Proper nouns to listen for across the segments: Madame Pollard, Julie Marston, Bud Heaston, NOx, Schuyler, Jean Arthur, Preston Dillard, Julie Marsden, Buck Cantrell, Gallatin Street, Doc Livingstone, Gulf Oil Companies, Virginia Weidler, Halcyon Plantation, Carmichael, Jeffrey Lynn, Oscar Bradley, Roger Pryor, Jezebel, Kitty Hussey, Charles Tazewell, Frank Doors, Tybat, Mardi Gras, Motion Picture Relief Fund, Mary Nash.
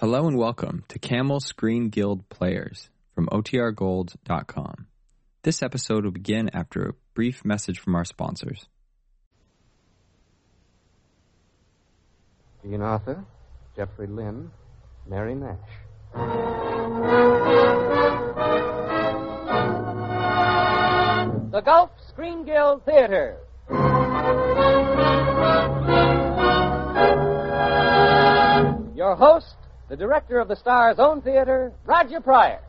Hello and welcome to Camel Screen Guild Players from OTRGold.com. This episode will begin after a brief message from our sponsors. Jean Arthur, Jeffrey Lynn, Mary Nash. The Gulf Screen Guild Theater. Your host, the director of the Star's own theater, Roger Pryor.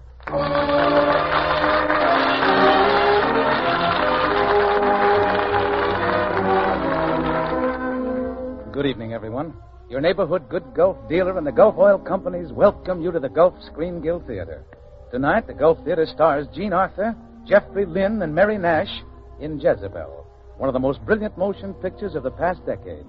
Good evening, everyone. Your neighborhood good Gulf dealer and the Gulf Oil Companies welcome you to the Gulf Screen Guild Theater. Tonight, the Gulf Theater stars Jean Arthur, Jeffrey Lynn, and Mary Nash in Jezebel, one of the most brilliant motion pictures of the past decade.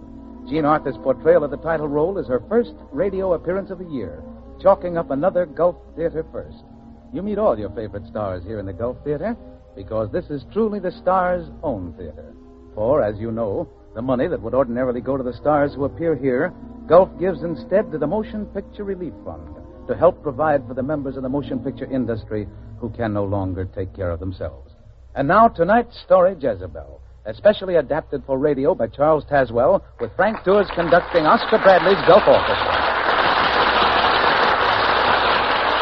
Jean Arthur's portrayal of the title role is her first radio appearance of the year, chalking up another Gulf Theater first. You meet all your favorite stars here in the Gulf Theater, because this is truly the Star's own theater. For, as you know, the money that would ordinarily go to the stars who appear here, Gulf gives instead to the Motion Picture Relief Fund to help provide for the members of the motion picture industry who can no longer take care of themselves. And now, tonight's story, Jezebel, especially adapted for radio by Charles Tazewell, with Frank Doors conducting Oscar Bradley's Gulf Orchestra.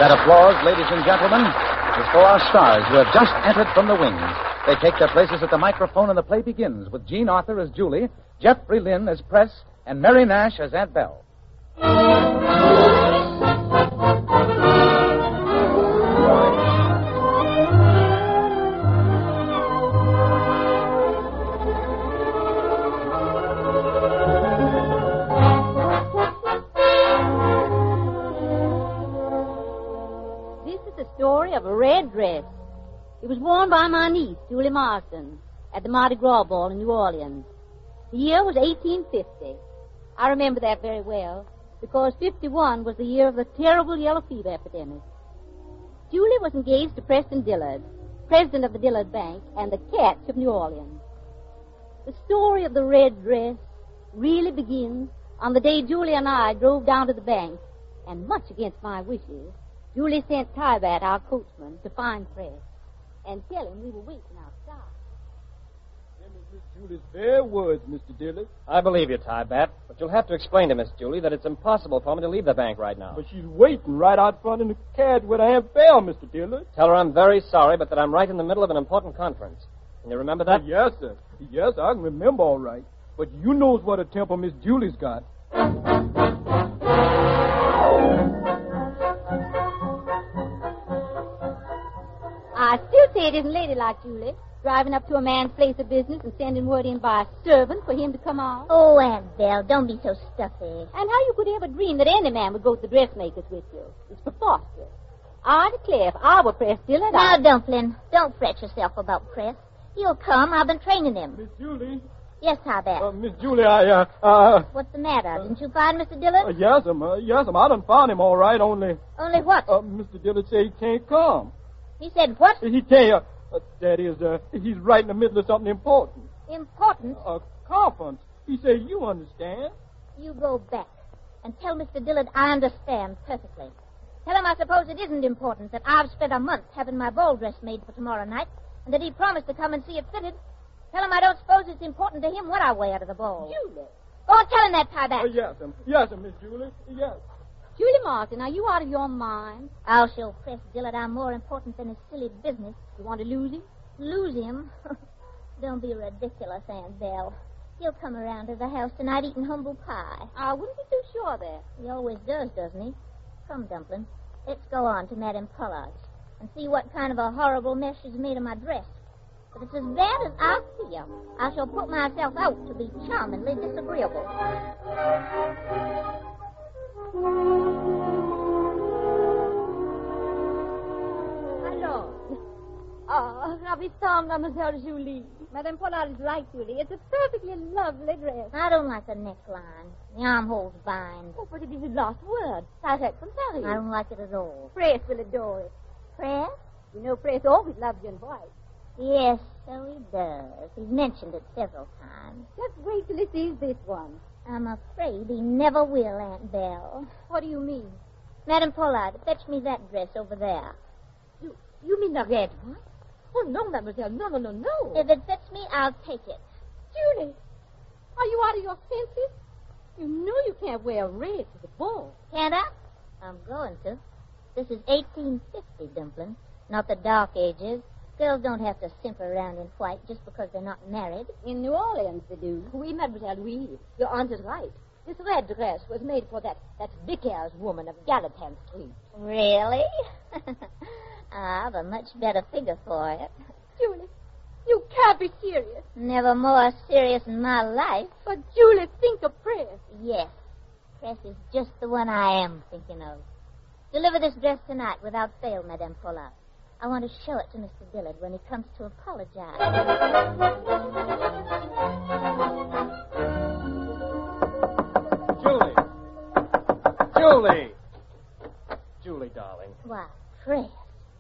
That applause, ladies and gentlemen, is for our stars who have just entered from the wings. They take their places at the microphone and the play begins with Jean Arthur as Julie, Jeffrey Lynn as Press, and Mary Nash as Aunt Belle. Dress. It was worn by my niece, Julie Marston, at the Mardi Gras ball in New Orleans. The year was 1850. I remember that very well, because 51 was the year of the terrible yellow fever epidemic. Julie was engaged to Preston Dillard, president of the Dillard Bank, and the catch of New Orleans. The story of the red dress really begins on the day Julie and I drove down to the bank, and much against my wishes, Julie sent Tybat, our coachman, to find Press and tell him we were waiting outside. Them is Miss Julie's bare words, Mr. Dillard. I believe you, Tybat, but you'll have to explain to Miss Julie that it's impossible for me to leave the bank right now. But she's waiting right out front in the carriage with Aunt Belle, Mr. Dillard. Tell her I'm very sorry, but that I'm right in the middle of an important conference. Can you remember that? Yes, sir. Yes, I can remember all right. But you knows what a temper Miss Julie's got. I still say it isn't ladylike, Julie, driving up to a man's place of business and sending word in by a servant for him to come out. Oh, Aunt Belle, don't be so stuffy. And how you could ever dream that any man would go to the dressmakers with you? It's preposterous. I declare, if I were Press Dillard, now, Dumplin', don't fret yourself about Press. He'll come. I've been training him. Miss Julie? Yes, Tybat. Miss Julie, I... What's the matter? Didn't you find Mr. Dillard? Yes, I done found him all right, only... Only what? Mr. Dillard said he can't come. He said what? He can't. He's right in the middle of something important. Important? A conference. He said, you understand. You go back and tell Mr. Dillard I understand perfectly. Tell him I suppose it isn't important that I've spent a month having my ball dress made for tomorrow night and that he promised to come and see it fitted. Tell him I don't suppose it's important to him what I wear to the ball. Julie. Oh, tell him that, Tybat. Yes, Miss Julie. Yes. Julie Marston, are you out of your mind? I'll show Press Dillard I'm more important than his silly business. You want to lose him? Lose him? Don't be ridiculous, Aunt Belle. He'll come around to the house tonight eating humble pie. I wouldn't be too sure of that. He always does, doesn't he? Come, Dumplin', let's go on to Madame Pollard's and see what kind of a horrible mess she's made of my dress. If it's as bad as I feel, I shall put myself out to be charmingly disagreeable. Oh, now be calm, Mademoiselle Julie. Madame Pollard is right, Julie. It's a perfectly lovely dress. I don't like the neckline. The armhole's bind. Oh, but it is the last word. I heard from Paris. I don't like it at all. Press will adore it. Press? You know, Press always loves you in white. Yes, so he does. He's mentioned it several times. Just wait till he sees this one. I'm afraid he never will, Aunt Belle. What do you mean? Madame Pollard, fetch me that dress over there. You mean the red one? Oh, no, mademoiselle. No, no, no, no. If it fits me, I'll take it. Julie, are you out of your senses? You know you can't wear red to the ball. Can't I? I'm going to. This is 1850, Dumpling, not the Dark Ages. Girls don't have to simper around in white just because they're not married. In New Orleans, they do. Oui, mademoiselle, oui. Your aunt is right. This red dress was made for that Vickers woman of Gallatin Street. Really? I have a much better figure for it. Julie, you can't be serious. Never more serious in my life. But, Julie, think of Press. Yes. Press is just the one I am thinking of. Deliver this dress tonight without fail, Madame Pollard. I want to show it to Mr. Dillard when he comes to apologize. Julie! Julie, darling. Why, Press.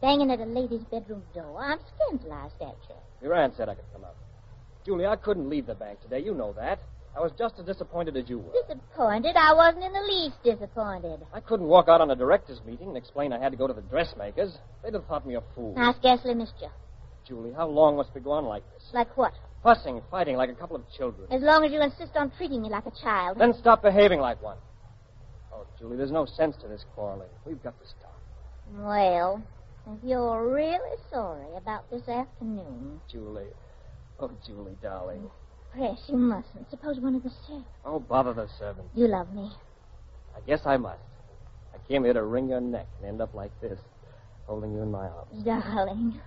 Banging at a lady's bedroom door. I'm scandalized at you. Your aunt said I could come up. Julie, I couldn't leave the bank today. You know that. I was just as disappointed as you were. Disappointed? I wasn't in the least disappointed. I couldn't walk out on a directors' meeting and explain I had to go to the dressmakers. They'd have thought me a fool. I scarcely missed you. Julie, how long must we go on like this? Like what? Fussing, fighting like a couple of children. As long as you insist on treating me like a child. Then stop behaving like one. Oh, Julie, there's no sense to this quarreling. We've got to stop. Well, if you're really sorry about this afternoon... Julie. Oh, Julie, darling. Press, you mustn't. Suppose one of the servants... Oh, bother the servants. You love me. I guess I must. I came here to wring your neck and end up like this, holding you in my arms. Darling.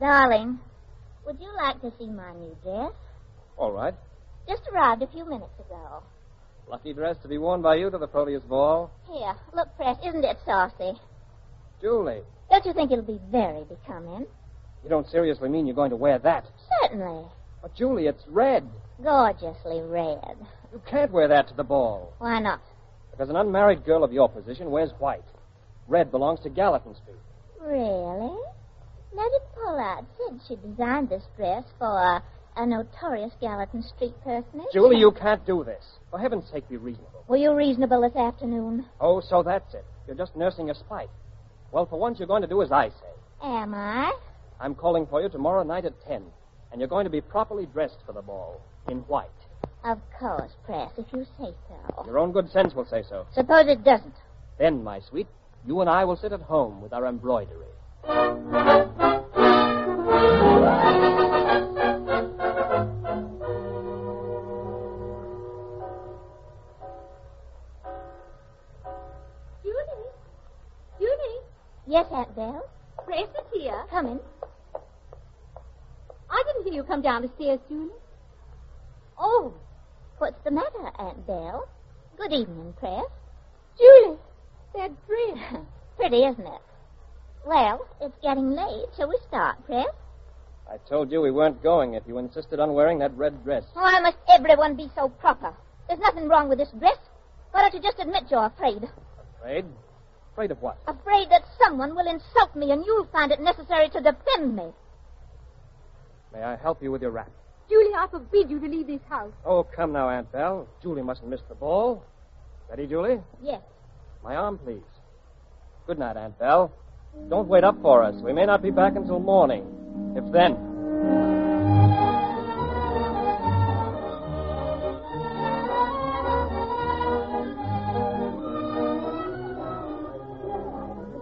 Darling, would you like to see my new dress? All right. Just arrived a few minutes ago. Lucky dress to be worn by you to the Proteus Ball. Here, look, Press, isn't it saucy? Julie. Don't you think it'll be very becoming? You don't seriously mean you're going to wear that? Certainly. But, Julie, it's red. Gorgeously red. You can't wear that to the ball. Why not? Because an unmarried girl of your position wears white. Red belongs to Gallatin Street. Really? Madame Pollard said she designed this dress for a notorious Gallatin Street personage. Julie, you can't do this. For heaven's sake, be reasonable. Were you reasonable this afternoon? Oh, so that's it. You're just nursing your spite. Well, for once, you're going to do as I say. Am I? I'm calling for you tomorrow night at 10, and you're going to be properly dressed for the ball, in white. Of course, Press, if you say so. Your own good sense will say so. Suppose it doesn't. Then, my sweet, you and I will sit at home with our embroidery. Yes, Aunt Belle. Press is here. Come in. I didn't hear you come down the stairs, Julie. Oh, what's the matter, Aunt Belle? Good evening, Press. Julie, that dress. Pretty, isn't it? Well, it's getting late. Shall we start, Press? I told you we weren't going if you insisted on wearing that red dress. Why must everyone be so proper? There's nothing wrong with this dress. Why don't you just admit you're afraid? Afraid? Afraid of what? Afraid that someone will insult me and you'll find it necessary to defend me. May I help you with your wrap? Julie, I forbid you to leave this house. Oh, come now, Aunt Belle. Julie mustn't miss the ball. Ready, Julie? Yes. My arm, please. Good night, Aunt Belle. Don't wait up for us. We may not be back until morning. If then...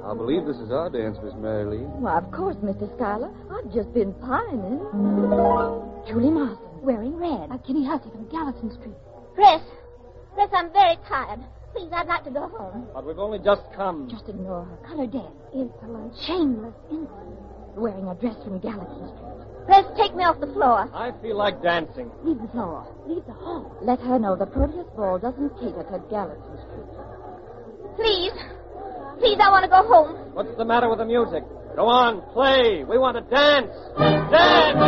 I believe this is our dance, Miss Mary Lee. Why, of course, Mr. Schuyler. I've just been pining. Julie Marston, wearing red. Like Kitty Hussey from Gallatin Street. Press, I'm very tired. Please, I'd like to go home. But we've only just come. Just ignore her. Color dead. Insolent. Shameless. Insolent. Wearing a dress from Gallatin Street. Press, take me off the floor. I feel like dancing. Leave the floor. Leave the hall. Let her know the Proteus Ball doesn't cater to Gallatin Street. Please. Please, I want to go home. What's the matter with the music? Go on, play. We want to dance. Dance!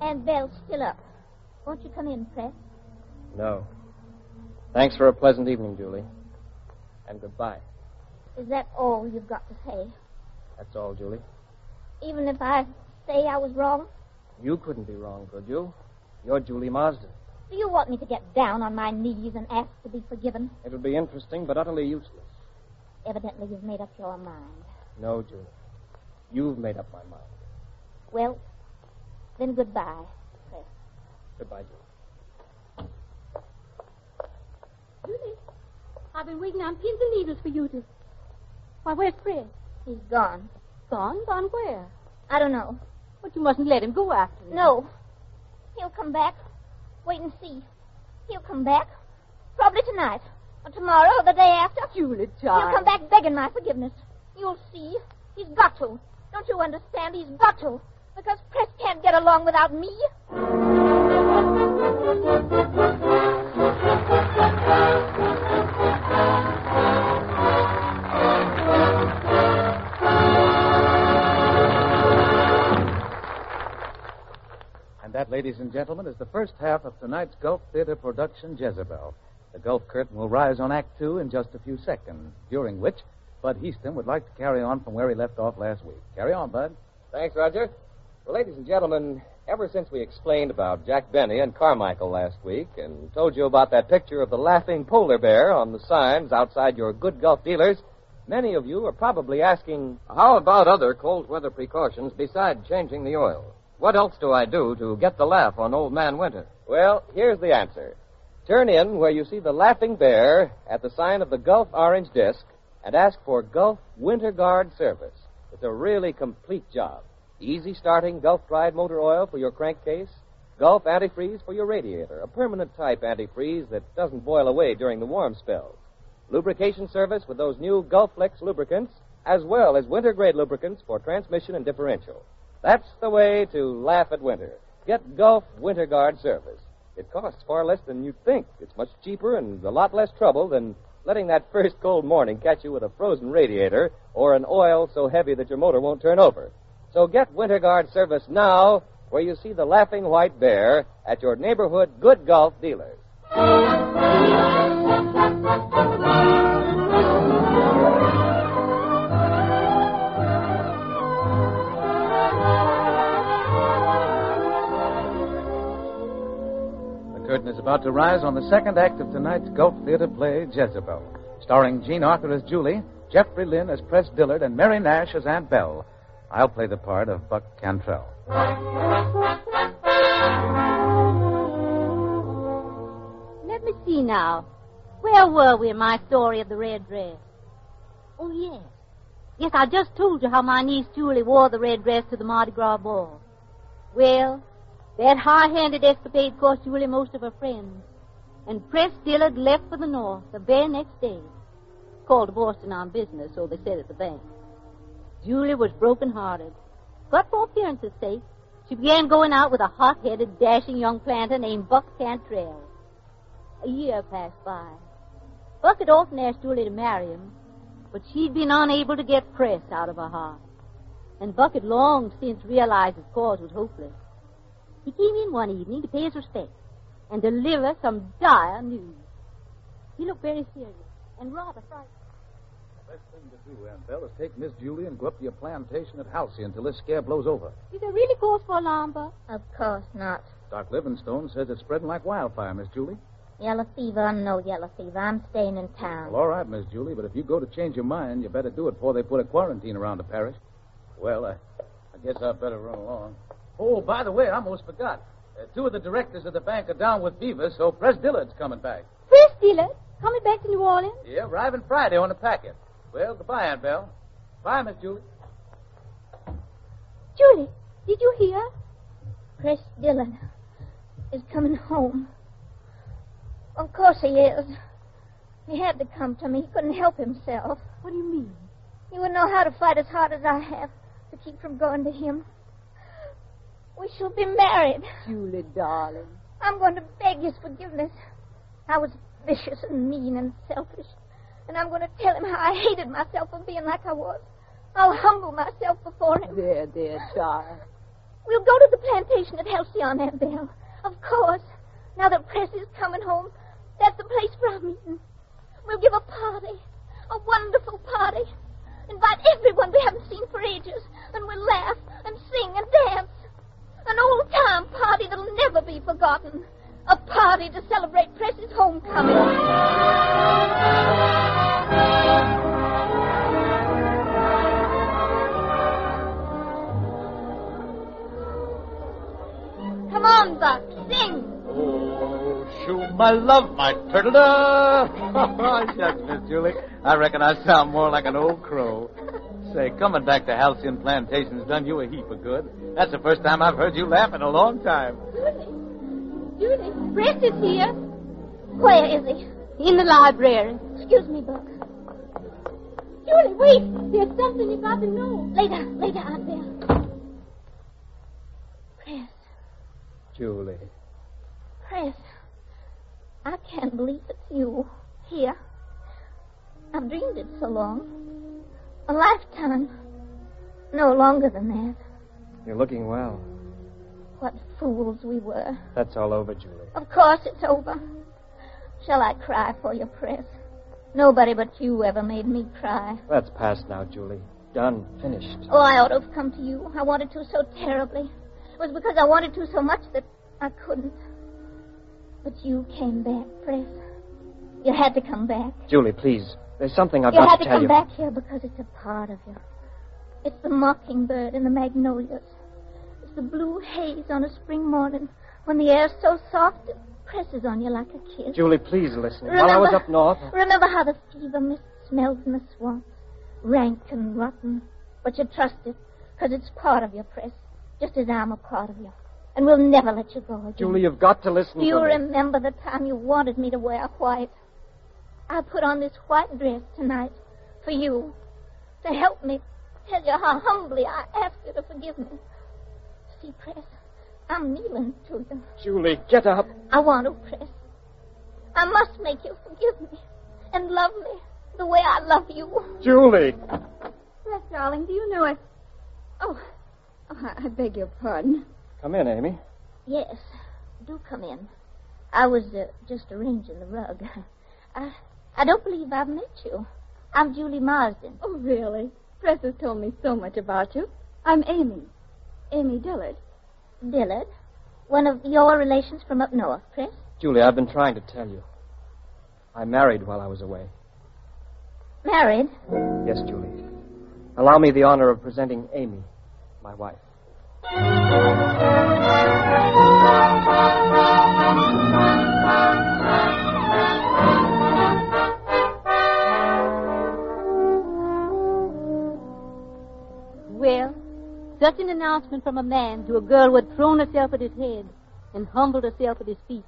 Aunt Belle's still up. Won't you come in, Press? No. Thanks for a pleasant evening, Julie. And goodbye. Is that all you've got to say? That's all, Julie. Even if I say I was wrong? You couldn't be wrong, could you? You're Julie Marsden. Do you want me to get down on my knees and ask to be forgiven? It'll be interesting, but utterly useless. Evidently, you've made up your mind. No, Julie. You've made up my mind. Well, then goodbye, Chris. Goodbye, Julie. Julie, I've been waiting on pins and needles for you to... Why, where's Fred? He's gone. Gone? Gone where? I don't know. But you mustn't let him go after him. No. He'll come back. Wait and see. He'll come back. Probably tonight. Or tomorrow or the day after. Julie, child. He'll come back begging my forgiveness. You'll see. He's got to. Don't you understand? He's got to. Because Press can't get along without me. And that, ladies and gentlemen, is the first half of tonight's Gulf Theater production, Jezebel. The Gulf curtain will rise on Act Two in just a few seconds, during which Bud Heaston would like to carry on from where he left off last week. Carry on, Bud. Thanks, Roger. Well, ladies and gentlemen, ever since we explained about Jack Benny and Carmichael last week and told you about that picture of the laughing polar bear on the signs outside your good Gulf dealers, many of you are probably asking, how about other cold weather precautions besides changing the oil? What else do I do to get the laugh on Old Man Winter? Well, here's the answer. Turn in where you see the laughing bear at the sign of the Gulf Orange Disc and ask for Gulf Winter Guard service. It's a really complete job. Easy starting Gulf Pride motor oil for your crankcase, Gulf antifreeze for your radiator, a permanent type antifreeze that doesn't boil away during the warm spells, lubrication service with those new Gulf Flex lubricants, as well as winter-grade lubricants for transmission and differential. That's the way to laugh at winter. Get Gulf Winter Guard service. It costs far less than you'd think. It's much cheaper and a lot less trouble than letting that first cold morning catch you with a frozen radiator or an oil so heavy that your motor won't turn over. So get Winter Guard service now where you see the laughing white bear at your neighborhood Good Gulf dealers. The curtain is about to rise on the second act of tonight's Gulf Theater play, Jezebel, starring Jean Arthur as Julie, Jeffrey Lynn as Press Dillard, and Mary Nash as Aunt Belle. I'll play the part of Buck Cantrell. Let me see now. Where were we in my story of the red dress? Oh, yes. Yes, I just told you how my niece Julie wore the red dress to the Mardi Gras ball. Well, that high-handed escapade cost Julie most of her friends. And Press Dillard left for the north the very next day. Called to Boston on business, so they said at the bank. Julie was broken-hearted. But for appearances' sake, she began going out with a hot-headed, dashing young planter named Buck Cantrell. A year passed by. Buck had often asked Julie to marry him, but she'd been unable to get Press out of her heart. And Buck had long since realized his cause was hopeless. He came in one evening to pay his respects and deliver some dire news. He looked very serious and rather frightened. The best thing to do, Aunt Belle, is take Miss Julie and go up to your plantation at Halcyon until this scare blows over. Is there really cause for alarm, Buck? Of course not. Doc Livingstone says it's spreading like wildfire, Miss Julie. Yellow fever or no yellow fever, I'm staying in town. Well, all right, Miss Julie, but if you go to change your mind, you better do it before they put a quarantine around the parish. Well, I guess I'd better run along. Oh, by the way, I almost forgot. Two of the directors of the bank are down with fever, so Press Dillard's coming back. Press Dillard? Coming back to New Orleans? Yeah, arriving Friday on a packet. Well, goodbye, Aunt Belle. Bye, Miss Julie. Julie, did you hear? Press Dillard is coming home. Of course he is. He had to come to me. He couldn't help himself. What do you mean? He wouldn't know how to fight as hard as I have to keep from going to him. We shall be married. Julie, darling. I'm going to beg his forgiveness. I was vicious and mean and selfish. And I'm going to tell him how I hated myself for being like I was. I'll humble myself before him. Dear, dear child. We'll go to the plantation at Halcyon, Aunt Belle. Of course. Now that Press is coming home, that's the place for our meeting. We'll give a party. A wonderful party. Invite everyone we haven't seen for ages, and we'll laugh and sing and dance. An old-time party that'll never be forgotten. A party to celebrate Press's homecoming. Come on, Buck, sing. Oh, shoot, my love, my turtle dove. Oh, shucks, Miss Julie. I reckon I sound more like an old crow. Say, coming back to Halcyon Plantation's done you a heap of good. That's the first time I've heard you laugh in a long time. Judy, Press is here. Where is he? In the library. Excuse me, Buck. Judy, wait. There's something you got to know. Later, Aunt Bell. Press. Julie. Press. I can't believe it's you here. I've dreamed it so long. A lifetime. No longer than that. You're looking well. What fools we were. That's all over, Julie. Of course it's over. Shall I cry for you, Press? Nobody but you ever made me cry. That's past now, Julie. Done. Finished. Oh, I ought to have come to you. I wanted to so terribly. It was because I wanted to so much that I couldn't. But you came back, Press. You had to come back. Julie, please. There's something I've got to tell you. You had to come back here because it's a part of you. It's the mockingbird and the magnolias. The blue haze on a spring morning when the air's so soft it presses on you like a kiss. Julie, please listen. While I was up north... Remember how the fever mist smelled in the swamp? Rank and rotten. But you trust it, because it's part of you, Press. Just as I'm a part of you. And we'll never let you go again. Julie, you've got to listen to me. Do you remember the time you wanted me to wear white? I put on this white dress tonight for you. To help me tell you how humbly I ask you to forgive me. See, Press, I'm kneeling to you. Julie, get up. I want to, Press. I must make you forgive me and love me the way I love you. Julie. Press, darling, do you know it? Oh, I beg your pardon. Come in, Amy. Yes, do come in. I was just arranging the rug. I don't believe I've met you. I'm Julie Marsden. Oh, really? Press has told me so much about you. I'm Amy. Amy Dillard. Dillard? One of your relations from up north, Press? Julie, I've been trying to tell you. I married while I was away. Married? Yes, Julie. Allow me the honor of presenting Amy, my wife. Well... Such an announcement from a man to a girl who had thrown herself at his head and humbled herself at his feet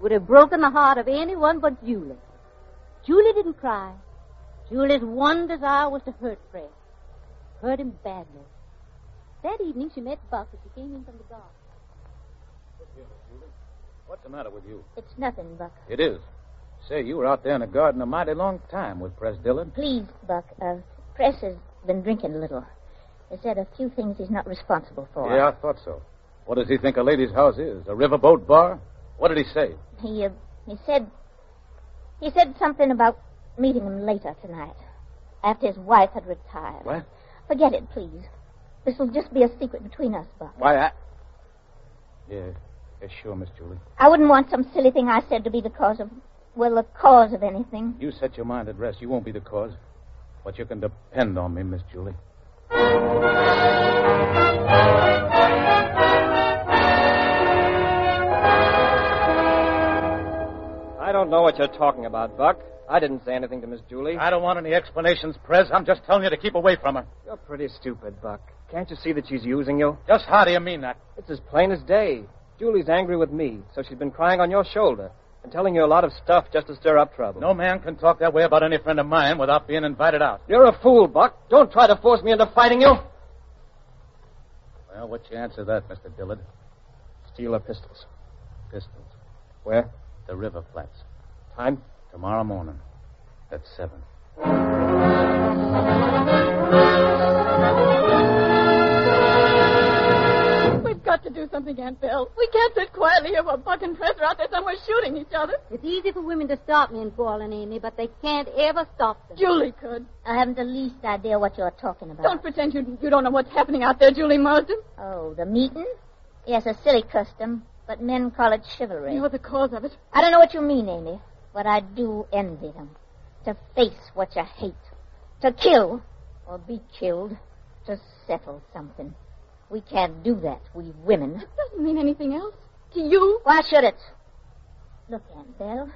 would have broken the heart of anyone but Julie. Julie didn't cry. Julie's one desire was to hurt Fred. Hurt him badly. That evening she met Buck as she came in from the garden. Look here, Julie. What's the matter with you? It's nothing, Buck. It is. Say, you were out there in the garden a mighty long time with Press Dillard. Please, Buck. Press has been drinking a little. He said a few things he's not responsible for. Yeah, I thought so. What does he think a lady's house is? A riverboat bar? What did he say? He said something about meeting him later tonight, after his wife had retired. What? Forget it, please. This will just be a secret between us, Buck. Why, Yeah, sure, Miss Julie. I wouldn't want some silly thing I said to be the cause of... Well, the cause of anything. You set your mind at rest. You won't be the cause. But you can depend on me, Miss Julie. I don't know what you're talking about, Buck. I didn't say anything to Miss Julie. I don't want any explanations, Press. I'm just telling you to keep away from her. You're pretty stupid, Buck. Can't you see that she's using you? Just how do you mean that? It's as plain as day. Julie's angry with me, so she's been crying on your shoulder and telling you a lot of stuff just to stir up trouble. No man can talk that way about any friend of mine without being invited out. You're a fool, Buck. Don't try to force me into fighting you. Well, what's your answer to that, Mr. Dillard? Steal her pistols. Pistols? Where? The river flats. Time? Tomorrow morning. At 7:00. We've got to do something, Aunt Bell. We can't sit quietly somebody here for Buck and Press are out there somewhere shooting each other. It's easy for women to stop me in Borland, Amy, but they can't ever stop them. Julie could. I haven't the least idea what you're talking about. Don't pretend you don't know what's happening out there, Julie Marsden. Oh, the meeting? Yes, a silly custom, but men call it chivalry. You're the cause of it. I don't know what you mean, Amy, but I do envy them. To face what you hate. To kill or be killed. To settle something. We can't do that, we women. It doesn't mean anything else to you. Why should it? Look, Aunt Belle,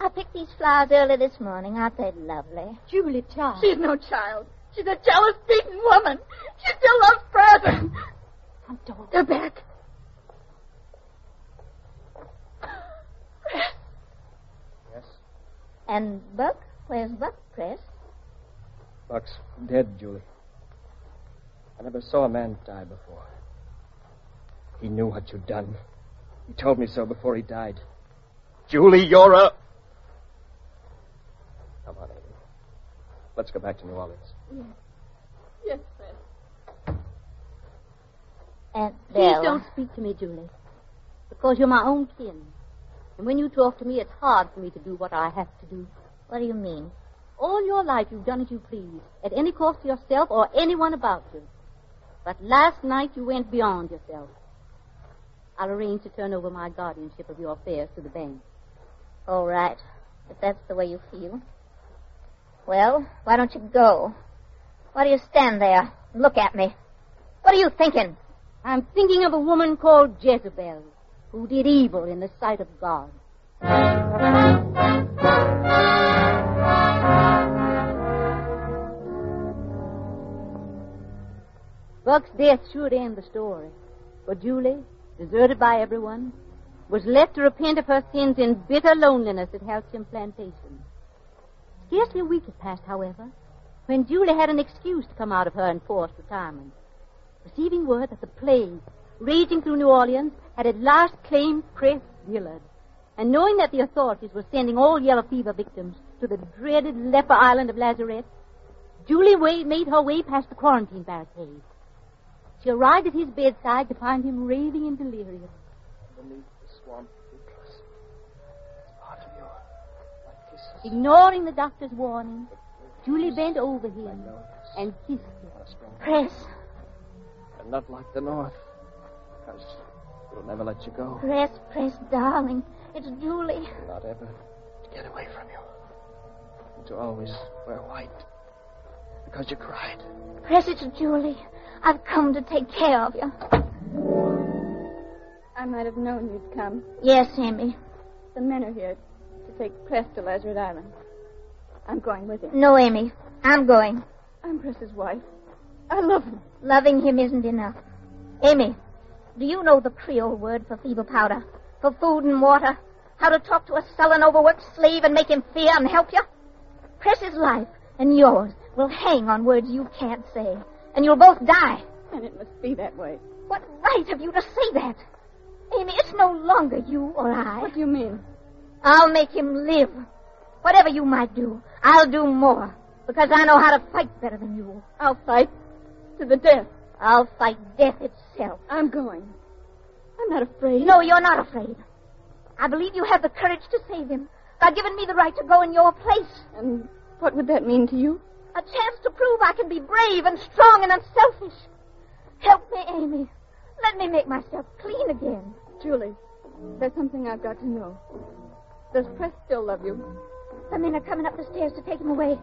I picked these flowers early this morning. Aren't they lovely? Julie, child. She's no child. She's a jealous, beaten woman. She still loves presents. Front door. They're back. Press. Yes? And Buck? Where's Buck, Press? Buck's dead, Julie. I never saw a man die before. He knew what you'd done. He told me so before he died. Julie, you're a... Come on, Amy. Let's go back to New Orleans. Yes. Yes, Fred. Aunt Belle. Please don't speak to me, Julie. Because you're my own kin. And when you talk to me, it's hard for me to do what I have to do. What do you mean? All your life you've done as you please, at any cost to yourself or anyone about you. But last night you went beyond yourself. I'll arrange to turn over my guardianship of your affairs to the bank. All right, if that's the way you feel. Well, why don't you go? Why do you stand there and look at me? What are you thinking? I'm thinking of a woman called Jezebel, who did evil in the sight of God. Buck's death should end the story, but Julie, deserted by everyone, was left to repent of her sins in bitter loneliness at Halcyon Plantation. Scarcely a week had passed, however, when Julie had an excuse to come out of her enforced retirement, receiving word that the plague raging through New Orleans had at last claimed Press Dillard, and knowing that the authorities were sending all yellow fever victims to the dreaded leper island of Lazaret, Julie made her way past the quarantine barricade. She arrived at his bedside to find him raving and delirious. Underneath the swamp, Nicholas. It's part of you. Like kisses. Ignoring the doctor's warning, Julie bent over him and kissed him. Press. I'm not like the North. Because we'll never let you go. Press, Press, darling. It's Julie. You'll not ever get away from you. And to always wear white. Because you cried. Press, it's Julie. I've come to take care of you. I might have known you'd come. Yes, Amy. The men are here to take Press to Lazaret Island. I'm going with him. No, Amy. I'm going. I'm Press's wife. I love him. Loving him isn't enough. Amy, do you know the Creole word for fever powder? For food and water? How to talk to a sullen, overworked slave and make him fear and help you? Press's life and yours will hang on words you can't say. And you'll both die. And it must be that way. What right have you to say that? Amy, it's no longer you or I. What do you mean? I'll make him live. Whatever you might do, I'll do more. Because I know how to fight better than you. I'll fight to the death. I'll fight death itself. I'm going. I'm not afraid. No, you're not afraid. I believe you have the courage to save him. God given me the right to go in your place. And what would that mean to you? A chance to prove I can be brave and strong and unselfish. Help me, Amy. Let me make myself clean again. Julie, there's something I've got to know. Does Press still love you? The men are coming up the stairs to take him away.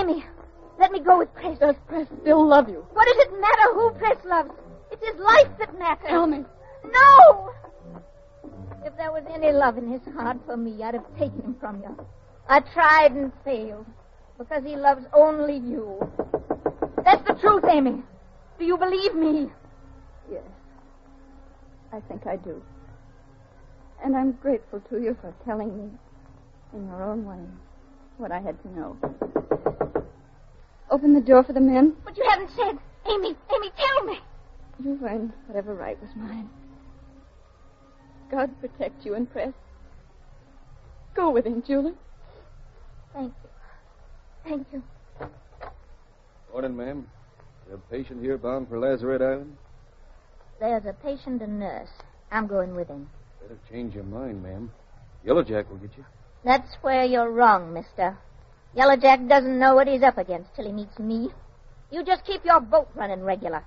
Amy, let me go with Press. Does Press still love you? What does it matter who Press loves? It's his life that matters. Tell me. No! If there was any love in his heart for me, I'd have taken him from you. I tried and failed. Because he loves only you. That's the truth, Amy. Do you believe me? Yes. I think I do. And I'm grateful to you for telling me, in your own way, what I had to know. Open the door for the men. But you haven't said. Amy, tell me. You've earned whatever right was mine. God protect you and Press. Go with him, Julie. Thank you. Thank you. Morning, ma'am. Is there a patient here bound for Lazaret Island? There's a patient and nurse. I'm going with him. Better change your mind, ma'am. Yellow Jack will get you. That's where you're wrong, mister. Yellow Jack doesn't know what he's up against till he meets me. You just keep your boat running regular.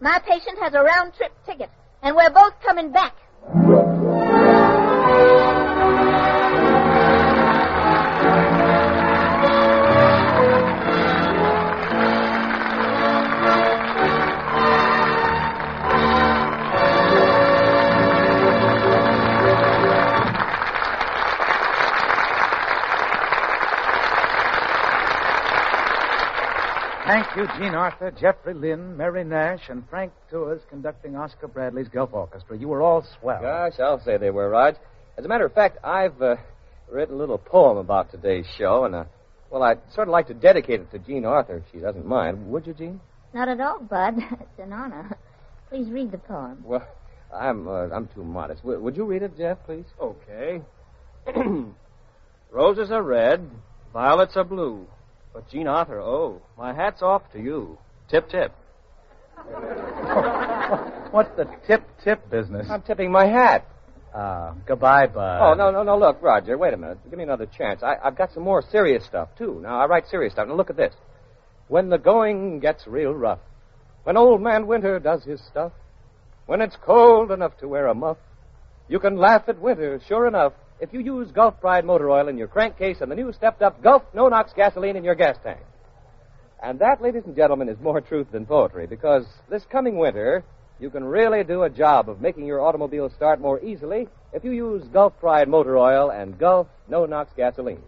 My patient has a round-trip ticket, and we're both coming back. Thank you, Jean Arthur, Jeffrey Lynn, Mary Nash, and Frank Doors conducting Oscar Bradley's Gulf Orchestra. You were all swell. Gosh, I'll say they were, Rog. As a matter of fact, I've written a little poem about today's show, and, well, I'd sort of like to dedicate it to Jean Arthur, if she doesn't mind. Would you, Jean? Not at all, Bud. It's an honor. Please read the poem. Well, I'm too modest. Would you read it, Jeff, please? Okay. Roses are red, violets are blue. But Jean Arthur, oh, my hat's off to you. Tip, tip. What's the tip, tip business? I'm tipping my hat. Goodbye, Bud. Oh, no, look, Roger, wait a minute. Give me another chance. I've got some more serious stuff, too. Now, I write serious stuff. Now, look at this. When the going gets real rough, when old man Winter does his stuff, when it's cold enough to wear a muff, you can laugh at Winter, sure enough, if you use Gulf Bride motor oil in your crankcase and the new stepped-up Gulf no-NOx gasoline in your gas tank. And that, ladies and gentlemen, is more truth than poetry, because this coming winter, you can really do a job of making your automobile start more easily if you use Gulf Bride motor oil and Gulf no-NOx gasoline.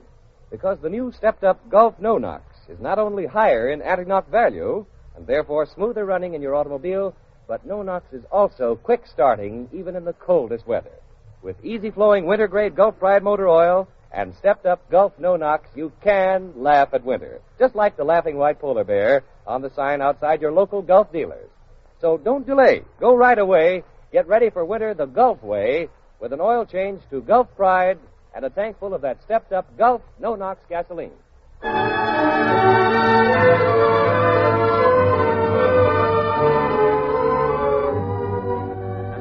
Because the new stepped-up Gulf no-NOx is not only higher in anti-knock value, and therefore smoother running in your automobile, but no-NOx is also quick-starting even in the coldest weather. With easy-flowing winter-grade Gulf Bride motor oil and stepped-up Gulf no-NOx, you can laugh at winter, just like the laughing white polar bear on the sign outside your local Gulf dealers. So don't delay. Go right away. Get ready for winter the Gulf way with an oil change to Gulf Bride and a tank full of that stepped-up Gulf no-NOx gasoline.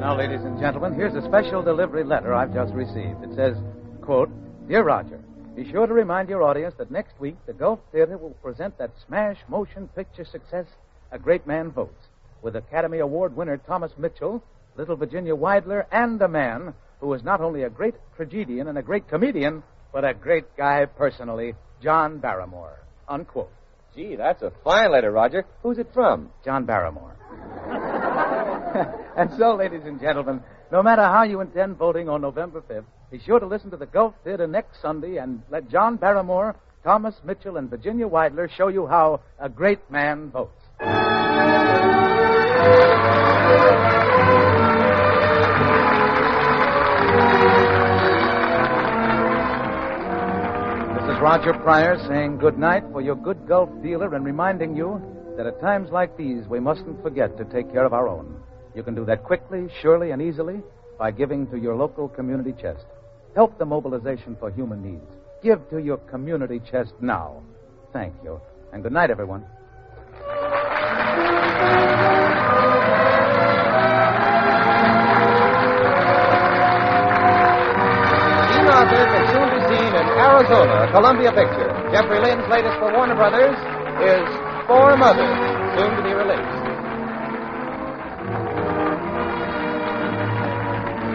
Now, ladies and gentlemen, here's a special delivery letter I've just received. It says, quote, Dear Roger, be sure to remind your audience that next week the Gulf Theater will present that smash motion picture success, A Great Man Votes, with Academy Award winner Thomas Mitchell, little Virginia Weidler, and a man who is not only a great tragedian and a great comedian, but a great guy personally, John Barrymore, unquote. Gee, that's a fine letter, Roger. Who's it from? John Barrymore. And so, ladies and gentlemen, no matter how you intend voting on November 5th, be sure to listen to the Gulf Theater next Sunday and let John Barrymore, Thomas Mitchell, and Virginia Weidler show you how a great man votes. This is Roger Pryor saying good night for your good Gulf dealer and reminding you that at times like these, we mustn't forget to take care of our own. You can do that quickly, surely, and easily by giving to your local community chest. Help the mobilization for human needs. Give to your community chest now. Thank you. And good night, everyone. Jean Arthur can soon be seen in Arizona, Columbia Picture. Jeffrey Lynn's latest for Warner Brothers is Four Mothers, soon to be released.